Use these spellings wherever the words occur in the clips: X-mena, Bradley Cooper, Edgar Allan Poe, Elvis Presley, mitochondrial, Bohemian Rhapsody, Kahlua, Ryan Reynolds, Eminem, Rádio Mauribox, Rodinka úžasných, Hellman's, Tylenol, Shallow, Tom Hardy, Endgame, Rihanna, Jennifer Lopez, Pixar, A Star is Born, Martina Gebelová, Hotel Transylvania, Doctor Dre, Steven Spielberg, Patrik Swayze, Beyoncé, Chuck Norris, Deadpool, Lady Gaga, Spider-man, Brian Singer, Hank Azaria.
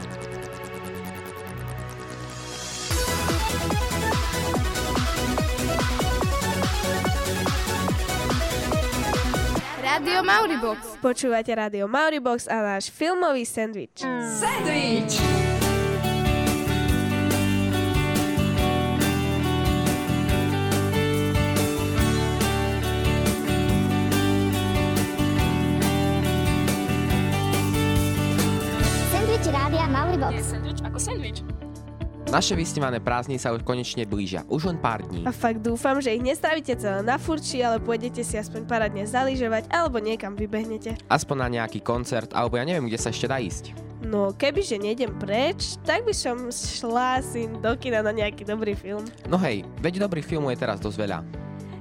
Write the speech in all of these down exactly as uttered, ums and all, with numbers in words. Rádio Mauribox. Počúvate Rádio Mauribox a náš filmový sandwich. Sandwich! Sandwich Rádia Mauribox. Nie sandwich, ako sandwich. Naše vysnívané prázdniny sa už konečne blížia. Už len pár dní. A fakt dúfam, že ich nestrávíte celé na furči, ale pôjdete si aspoň parádne zaližovať alebo niekam vybehnete. Aspoň na nejaký koncert, alebo ja neviem, kde sa ešte dá ísť. No, kebyže nejdem preč, tak by som šla si do kina na nejaký dobrý film. No hej, veď dobrých filmov je teraz dosť veľa.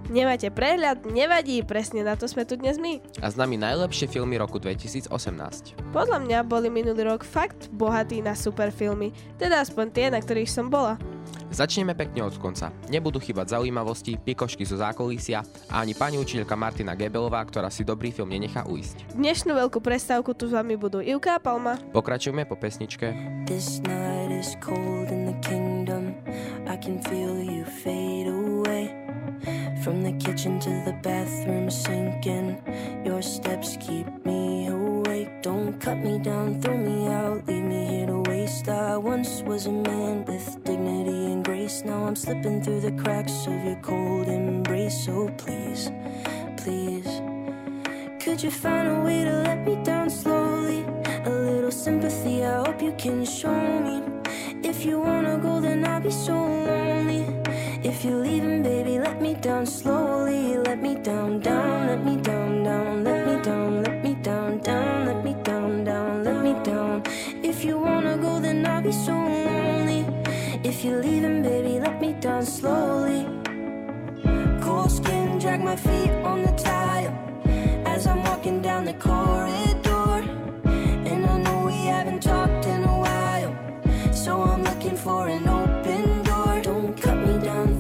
Nemáte prehľad? Nevadí, presne na to sme tu dnes my. A s nami najlepšie filmy roku dvetisícosemnásť. Podľa mňa boli minulý rok fakt bohatí na super filmy, teda aspoň tie, na ktorých som bola. Začneme pekne od konca. Nebudú chýbať zaujímavosti, pikošky zo zákulisia a ani pani učiteľka Martina Gebelová, ktorá si dobrý film nenechá ujsť. Dnešnú veľkú prestávku tu s vami budú Ivka a Palma. Pokračujeme po pesničke. This night is cold in the kingdom. I can feel you fade away. From the kitchen to the bathroom sinking, your steps keep me awake. Don't cut me down, throw me out, leave me here to waste. I once was a man with dignity and grace. Now I'm slipping through the cracks of your cold embrace. So please, please, could you find a way to let me down slowly? A little sympathy, I hope you can show me. If you wanna go, then I'll be so lonely. If you're leaving, baby, let me down slowly. Let me down, down, let me down, down. Let me down, let me down, down. Let me down, down, let me down. If you wanna go, then I'll be so lonely. If you're leaving, baby, let me down slowly. Cold skin, drag my feet on the tile as I'm walking down the corridor. And I know we haven't talked in a while, so I'm looking for an open door. Don't cut me down.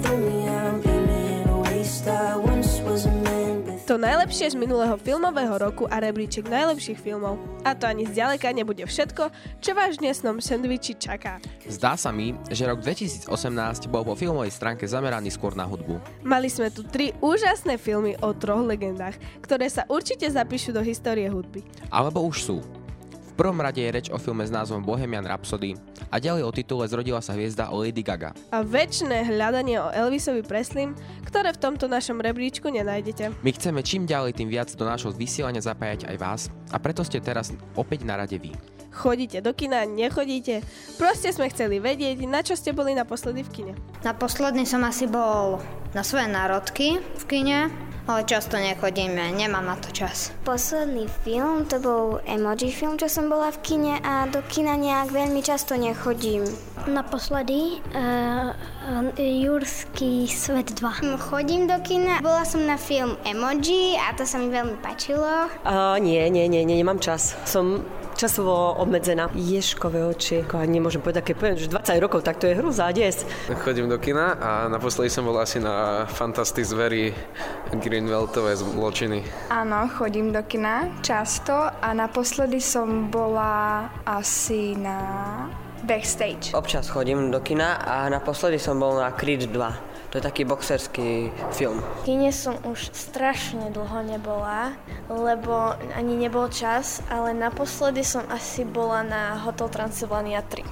To najlepšie z minulého filmového roku a rebríček najlepších filmov. A to ani zďaleka nebude všetko, čo váš dnesnom sendviči čaká. Zdá sa mi, že rok dvetisícosemnásť bol po filmovej stránke zameraný skôr na hudbu. Mali sme tu tri úžasné filmy o troch legendách, ktoré sa určite zapíšu do histórie hudby. Alebo už sú. V prvom rade je reč o filme s názvom Bohemian Rhapsody a ďalej o titule Zrodila sa hviezda o Lady Gaga. A večné hľadanie o Elvisovi Preslim, ktoré v tomto našom rebríčku nenájdete. My chceme čím ďalej tým viac do nášho vysielania zapájať aj vás a preto ste teraz opäť na rade vy. Chodíte do kina, nechodíte? Proste sme chceli vedieť, na čo ste boli naposledy v kine. Naposledy som asi bol na svoje národky v kine, ale často nechodíme, nemám na to čas. Posledný film, to bol emoji film, čo som bola v kine a do kina nejak veľmi často nechodím. Naposledy uh, Jurský svet dva. Chodím do kina, bola som na film Emoji a to sa mi veľmi páčilo. Uh, nie, nie, nie, nie, nemám čas. Som časovo obmedzená. Ježkové oči. Ako nemôžem povedať, keď poviem, že dvadsať rokov, tak to je hrúza, des. Chodím do kina a naposledy som bol asi na Fantastic Zvery, Greenwaldové zločiny. Áno, chodím do kina často a naposledy som bola asi na Backstage. Občas chodím do kina a naposledy som bol na Creed dva. To je taký boxerský film. V kine som už strašne dlho nebola, lebo ani nebol čas, ale naposledy som asi bola na Hotel Transylvania tri.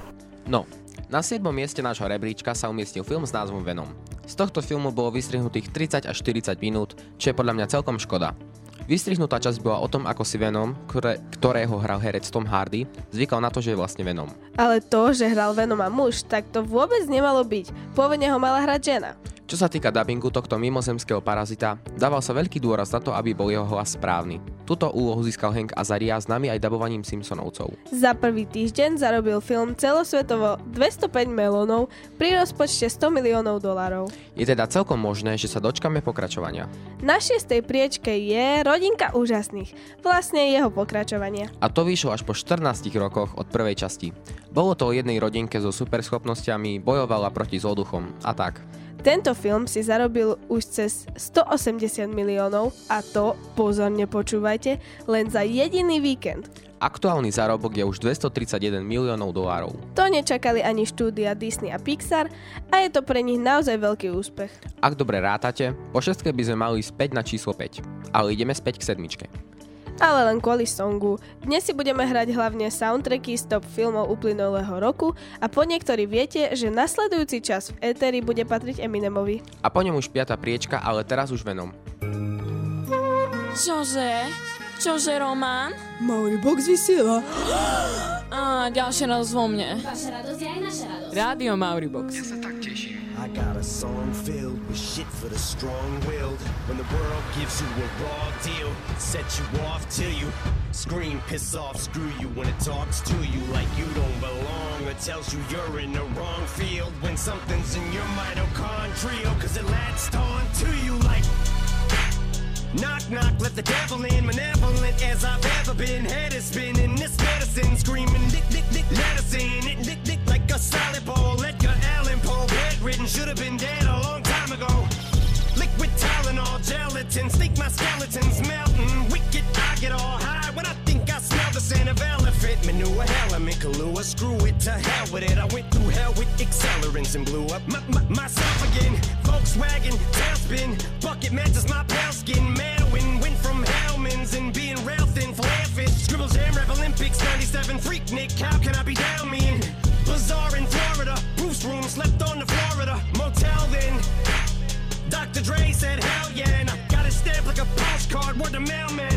No, na siedmom mieste nášho rebríčka sa umiestnil film s názvom Venom. Z tohto filmu bolo vystrihnutých tridsať až štyridsať minút, čo je podľa mňa celkom škoda. Vystrihnutá časť bola o tom, ako si Venom, ktoré, ktorého hral herec Tom Hardy, zvykal na to, že je vlastne Venom. Ale to, že hral Venoma muž, tak to vôbec nemalo byť. Pôvodne ho mala hrať žena. Čo sa týka dabingu tohto mimozemského parazita, dával sa veľký dôraz na to, aby bol jeho hlas správny. Túto úlohu získal Hank Azaria, známy aj dabovaním Simpsonovcov. Za prvý týždeň zarobil film celosvetovo dvestopäť melónov pri rozpočte sto miliónov dolárov. Je teda celkom možné, že sa dočkame pokračovania. Na šiestej priečke je Rodinka úžasných, vlastne jeho pokračovanie. A to vyšlo až po štrnástich rokoch od prvej časti. Bolo to o jednej rodinke so superschopnosťami, bojovala proti zloduchom a tak. Tento film si zarobil už cez stoosemdesiat miliónov a to, pozorne počúvajte, len za jediný víkend. Aktuálny zárobok je už dvestotridsaťjeden miliónov dolárov. To nečakali ani štúdia Disney a Pixar a je to pre nich naozaj veľký úspech. Ak dobre rátate, po šestke by sme mali späť na číslo päť, ale ideme späť k sedmičke. Ale len kvôli songu. Dnes si budeme hrať hlavne soundtracky z top filmov uplynulého roku a po niektorí viete, že nasledujúci čas v éteri bude patriť Eminemovi. A po ňom už piata priečka, ale teraz už Venom. Čože? Čože, Roman? Mauribox vysiela. Á, ďalšia radosť vo mne. Vaša radosť je aj naša radosť. Rádio Mauribox. Ja sa tak teším. I got a song filled with shit for the strong-willed. When the world gives you a raw deal, set you off till you scream, piss off, screw you. When it talks to you like you don't belong, or tells you you're in the wrong field. When something's in your mitochondrial, cause it latched on to you like... Knock, knock, let the devil in, malevolent as I've ever been. Head is spinning, this medicine screaming, dick, dick, dick, let us in. It dick, dick, like a solid ball, Edgar Allan Poe, bedridden, should have been dead a long time ago. Liquid Tylenol, gelatin, sneak my skeletons melting, wicked, I get all high when I think I smell the scent of elephant manure, hell, I'm in Kahlua, screw it, to hell with it, I went through hell with accelerants and blew up my, my, myself again, Volkswagen, tailspin, bucket matches my pale skin, Manowin, went from Hellman's and being rail thin, flamfit, scribble jam, rap Olympics, ninety-seven, freak Nick, how can I be down mean, Bazaar in Florida, Bruce room, slept on the Florida, motel then, Doctor Dre said, hell yeah, and I got it stamped like a postcard, word to mailman.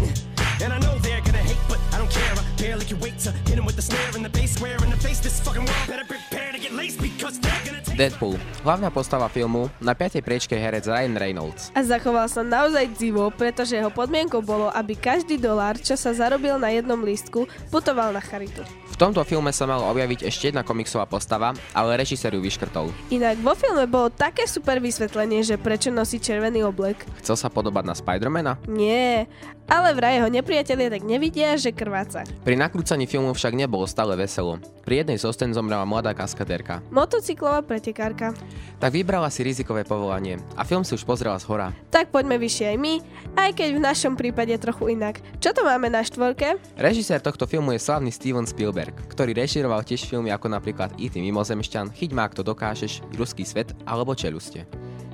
And I know they're gonna hate, but I don't care. I barely can wait to hit him with the snare and the bass square and the face. This fucking world better prepare to get laced because they're gonna take... Deadpool, hlavná postava filmu, na piatej priečke herec Ryan Reynolds. A zachoval sa naozaj divo, pretože jeho podmienkou bolo, aby každý dolár, čo sa zarobil na jednom lístku, putoval na charitu. V tomto filme sa mala objaviť ešte jedna komiksová postava, ale režisér ju vyškrtol. Inak vo filme bolo také super vysvetlenie, že prečo nosí červený oblek. Chcel sa podobať na Spider-mana? Nie, ale vraj jeho nepriatelia tak nevidia, že krváca. Pri nakrúcaní filmu však nebolo stále veselo. Pri jednej zo scén zomrela mladá kaskadérka. Motocyklová pretekárka. Tak vybrala si rizikové povolanie a film si už pozrela zhora. Tak poďme vyššie aj my, aj keď v našom prípade trochu inak. Čo to máme na štvorke? Režisér tohto filmu je slávny Steven Spielberg, ktorý režiroval tiež filmy ako napríklad í té Mimozemšťan, Chyť ma, ak to dokážeš, Ruský svet alebo Čeluste.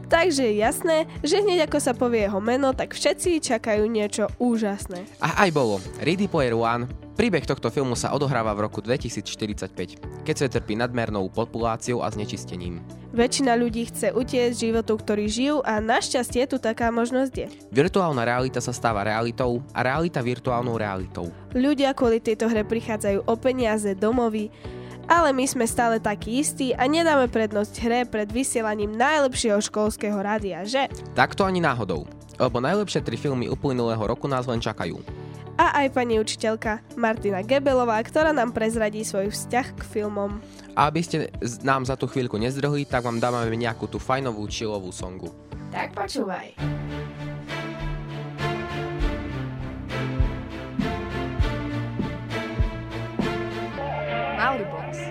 Takže je jasné, že hneď ako sa povie jeho meno, tak všetci čakajú niečo úžasné. A aj bolo. Ready Player One. Príbeh tohto filmu sa odohráva v roku dvetisícštyridsaťpäť, keď svet trpí nadmernou populáciou a znečistením. Väčšina ľudí chce utiecť životu, ktorý žijú a našťastie tu taká možnosť je. Virtuálna realita sa stáva realitou a realita virtuálnou realitou. Ľudia kvôli tejto hre prichádzajú o peniaze, domovy, ale my sme stále takí istí a nedáme prednosť hre pred vysielaním najlepšieho školského rádia, že? Takto ani náhodou, lebo najlepšie tri filmy uplynulého roku nás len čakajú. A aj pani učiteľka Martina Gebelová, ktorá nám prezradí svoj vzťah k filmom. A aby ste nám za tú chvíľku nezdrhli, tak vám dávame nejakú tú fajnovú chillovú songu. Tak počúvaj. Mauribox.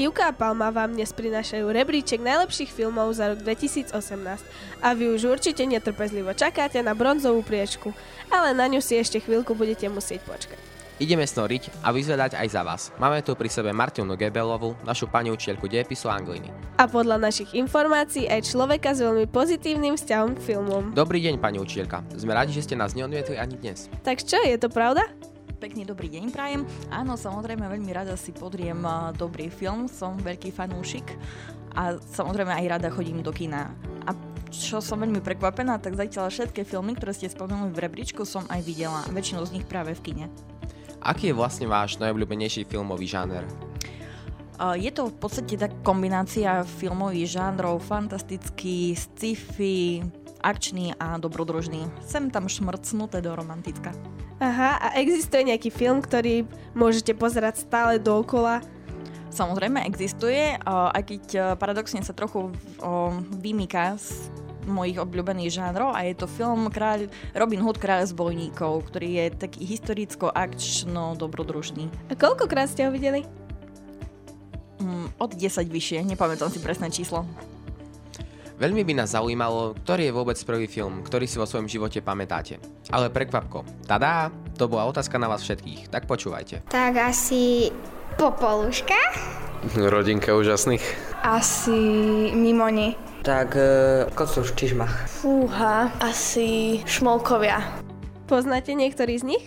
Ivka a Palma vám dnes prinášajú rebríček najlepších filmov za rok dvetisícosemnásť a vy už určite netrpezlivo čakáte na bronzovú priečku, ale na ňu si ešte chvíľku budete musieť počkať. Ideme snoriť a vyzvedať aj za vás. Máme tu pri sebe Martinu Gebelovú, našu pani učiteľku dejepisu angliny. A podľa našich informácií aj človeka s veľmi pozitívnym vzťahom k filmom. Dobrý deň, pani učiteľka. Sme radi, že ste nás neodmietli ani dnes. Tak čo, je to pravda? Pekný dobrý deň prajem. Áno, samozrejme, veľmi rada si podriem dobrý film, som veľký fanúšik a samozrejme aj rada chodím do kina. A čo som veľmi prekvapená, tak zatiaľ všetky filmy, ktoré ste spomenuli v rebríčku, som aj videla. Väčšinu z nich práve v kine. Aký je vlastne váš najobľúbenejší filmový žáner? Je to v podstate tak kombinácia filmových žánrov, fantastický, sci-fi, akčný a dobrodružný. Sem tam šmrcnuté do romantická. Aha, a existuje nejaký film, ktorý môžete pozerať stále dookola? Samozrejme existuje, aj keď paradoxne sa trochu vymýka z mojich obľúbených žánrov a je to film Kráľ, Robin Hood Kráľ zbojníkov, ktorý je taký historicko-akčno dobrodružný. A koľkokrát ste ho videli? Od desať vyššie, nepamätám si presné číslo. Veľmi by nás zaujímalo, ktorý je vôbec prvý film, ktorý si vo svojom živote pamätáte. Ale prekvapko, tadá, to bola otázka na vás všetkých, tak počúvajte. Tak asi Popoluška? Rodinka úžasných. Asi Mimoni. Tak e, Kocoš Čižmach. Fúha, asi Šmolkovia. Poznáte niektorý z nich?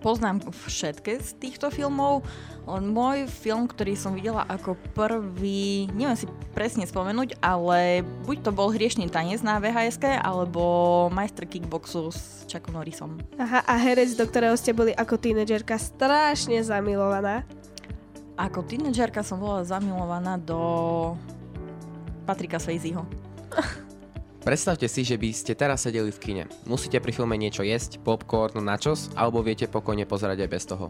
Poznám všetky z týchto filmov. Môj film, ktorý som videla ako prvý, neviem si presne spomenúť, ale buď to bol Hriešný tanec na vé há eske, alebo Majster kickboxu s Chuckom Norrisom. Aha, a herec, do ktorého ste boli ako tínedžerka strašne zamilovaná? Ako tínedžerka som bola zamilovaná do Patrika Swayzeho. Predstavte si, že by ste teraz sedeli v kine. Musíte pri filme niečo jesť, popcorn, načos, alebo viete pokojne pozerať aj bez toho.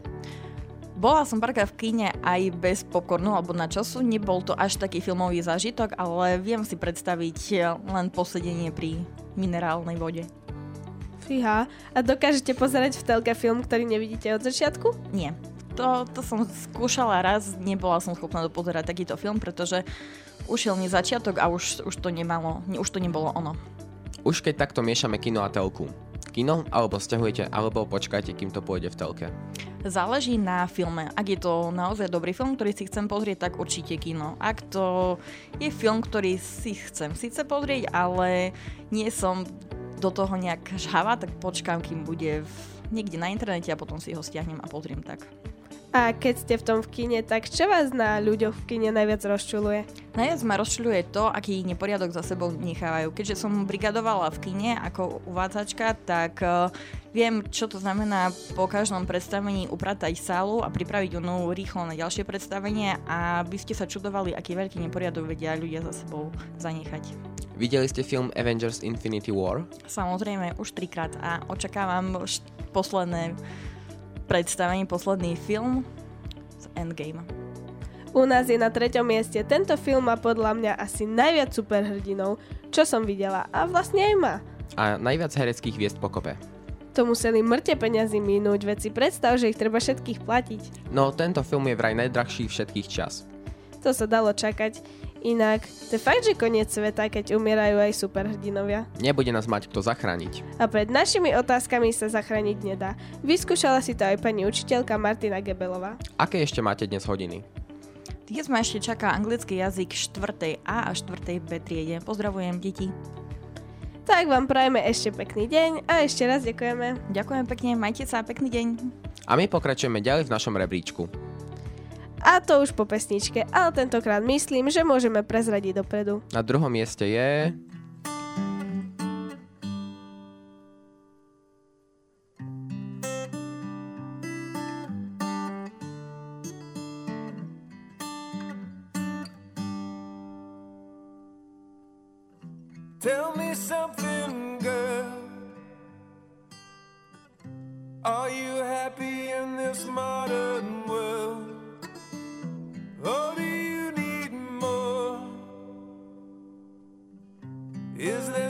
Bola som párkrát v kine aj bez popcornu alebo na času, nebol to až taký filmový zážitok, ale viem si predstaviť len posedenie pri minerálnej vode. Fíha, a dokážete pozerať v telke film, ktorý nevidíte od začiatku? Nie, to, to som skúšala raz, nebola som schopná dopozerať takýto film, pretože ušiel mi začiatok a už, už to nemalo, už to nebolo ono. Už keď takto miešame kino a telku, kino, alebo stiahujete, alebo počkajte, kým to pôjde v telke? Záleží na filme. Ak je to naozaj dobrý film, ktorý si chcem pozrieť, tak určite kino. Ak to je film, ktorý si chcem síce pozrieť, ale nie som do toho nejak žhavá, tak počkám, kým bude v, niekde na internete a potom si ho stiahnem a pozriem tak. A keď ste v tom v kine, tak čo vás na ľuďoch v kine najviac rozčuluje? Najviac ma rozčuluje to, aký neporiadok za sebou nechávajú. Keďže som brigadovala v kine ako uvádzačka, tak uh, viem, čo to znamená po každom predstavení upratať sálu a pripraviť onu rýchlo na ďalšie predstavenie a by ste sa čudovali, aký veľký neporiadok vedia ľudia za sebou zanechať. Videli ste film Avengers Infinity War? Samozrejme, už trikrát a očakávam št- posledné predstavenie, posledný film z Endgame. U nás je na treťom mieste. Tento film má podľa mňa asi najviac superhrdinov, čo som videla a vlastne aj má. A najviac hereckých hviezd pokope. To museli mŕte peniazy minúť, veď si predstav, že ich treba všetkých platiť. No tento film je vraj najdrahší všetkých čas. To sa dalo čakať. Inak, to fakt, že koniec sveta, keď umierajú aj superhrdinovia. Nebude nás mať kto zachrániť. A pred našimi otázkami sa zachrániť nedá. Vyskúšala si to aj pani učiteľka Martina Gebelová. Aké ešte máte dnes hodiny? Dnes ma ešte čaká anglický jazyk štvrtej á a štvrtej bé triede. Pozdravujem, deti. Tak vám prajeme ešte pekný deň a ešte raz ďakujeme. Ďakujem pekne, majte sa, pekný deň. A my pokračujeme ďalej v našom rebríčku. A to už po pesničke, ale tentokrát myslím, že môžeme prezradiť dopredu. Na druhom mieste je... Tell me something, girl. Are you happy in this modern world? Or do you need more? Is there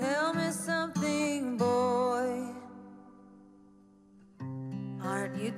Tell me something, boy. Aren't you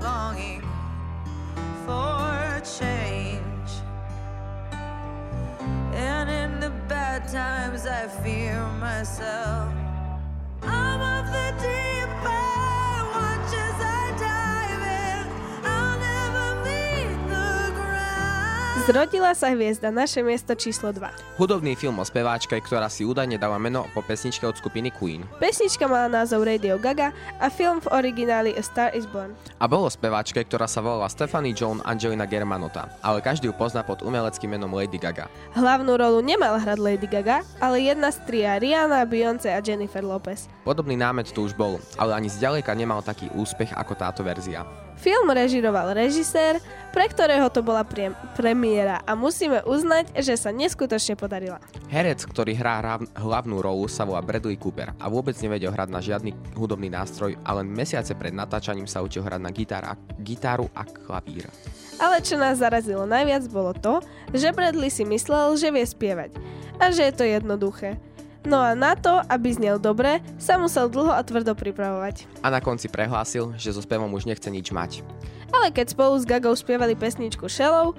longing for change, and in the bad times I fear myself. I'm of the deep end, watch as I dive in, I'll never meet the ground. Zrodila sa hviezda, naše miesto číslo dva. Hudobný film o speváčke, ktorá si údajne dala meno po pesničke od skupiny Queen. Pesnička mala názov Radio Gaga a film v origináli A Star is Born. A bolo speváčke, ktorá sa volala Stephanie Joan Angelina Germanota, ale každý ju pozná pod umeleckým menom Lady Gaga. Hlavnú rolu nemal hrať Lady Gaga, ale jedna z tria Rihanna, Beyoncé a Jennifer Lopez. Podobný námet tu už bol, ale ani zďaleka nemal taký úspech ako táto verzia. Film režiroval režisér, pre ktorého to bola priem- premiéra a musíme uznať, že sa neskutočne podarila. Herec, ktorý hrá rav- hlavnú rolu, sa volá Bradley Cooper a vôbec nevedel hrať na žiadny hudobný nástroj a len mesiace pred natáčaním sa učil hrať na gitára, gitáru a klavír. Ale čo nás zarazilo najviac bolo to, že Bradley si myslel, že vie spievať a že je to jednoduché. No a na to, aby znel dobre, sa musel dlho a tvrdo pripravovať. A na konci prehlásil, že so spevom už nechce nič mať. Ale keď spolu s Gagou spievali pesničku Shallow,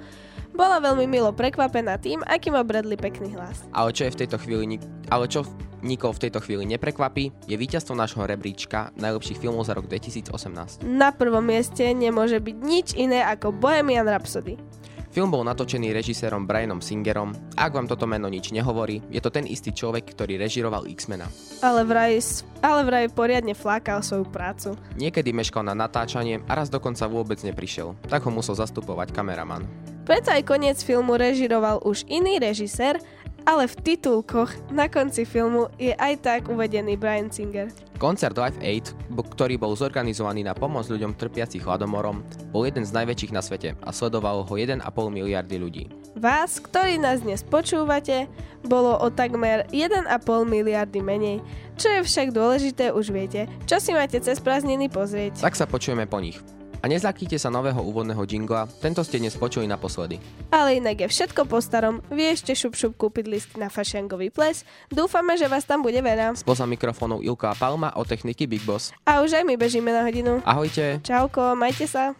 bola veľmi milo prekvapená tým, aký má Bradley pekný hlas. Ale čo je v tejto chvíli... Ale čo... Nikol v tejto chvíli neprekvapí, je víťazstvo nášho rebríčka najlepších filmov za rok dvetisícosemnásť. Na prvom mieste nemôže byť nič iné ako Bohemian Rhapsody. Film bol natočený režisérom Brianom Singerom a ak vám toto meno nič nehovorí, je to ten istý človek, ktorý režiroval X-mena. Ale vraj, ale vraj poriadne flákal svoju prácu. Niekedy meškal na natáčanie a raz dokonca vôbec neprišiel, tak ho musel zastupovať kameraman. Preto aj koniec filmu režiroval už iný režisér, ale v titulkoch na konci filmu je aj tak uvedený Brian Singer. Koncert Live Aid, ktorý bol zorganizovaný na pomoc ľuďom trpiacich hladomorom, bol jeden z najväčších na svete a sledovalo ho jeden a pol miliardy ľudí. Vás, ktorí nás dnes počúvate, bolo o takmer jeden a pol miliardy menej. Čo je však dôležité, už viete, čo si máte cez prázdniny pozrieť. Tak sa počujeme po nich. A nezlaknite sa nového úvodného džingla, tento ste dnes počuli naposledy. Ale inak je všetko po starom, vie ešte šup šup kúpiť list na Fašiangový ples, dúfame, že vás tam bude veľa. Spoza mikrofónov Ilka a Palma o techniky Big Boss. A už aj my bežíme na hodinu. Ahojte. Čauko, majte sa.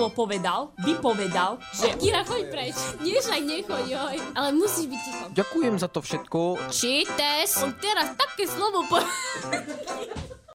slovo povedal, vypovedal, že Kira, choď preč. Nie, však nechoď, hoj. Ale musíš byť ticho. Ďakujem za to všetko. Čites. On teraz také slovo povedal.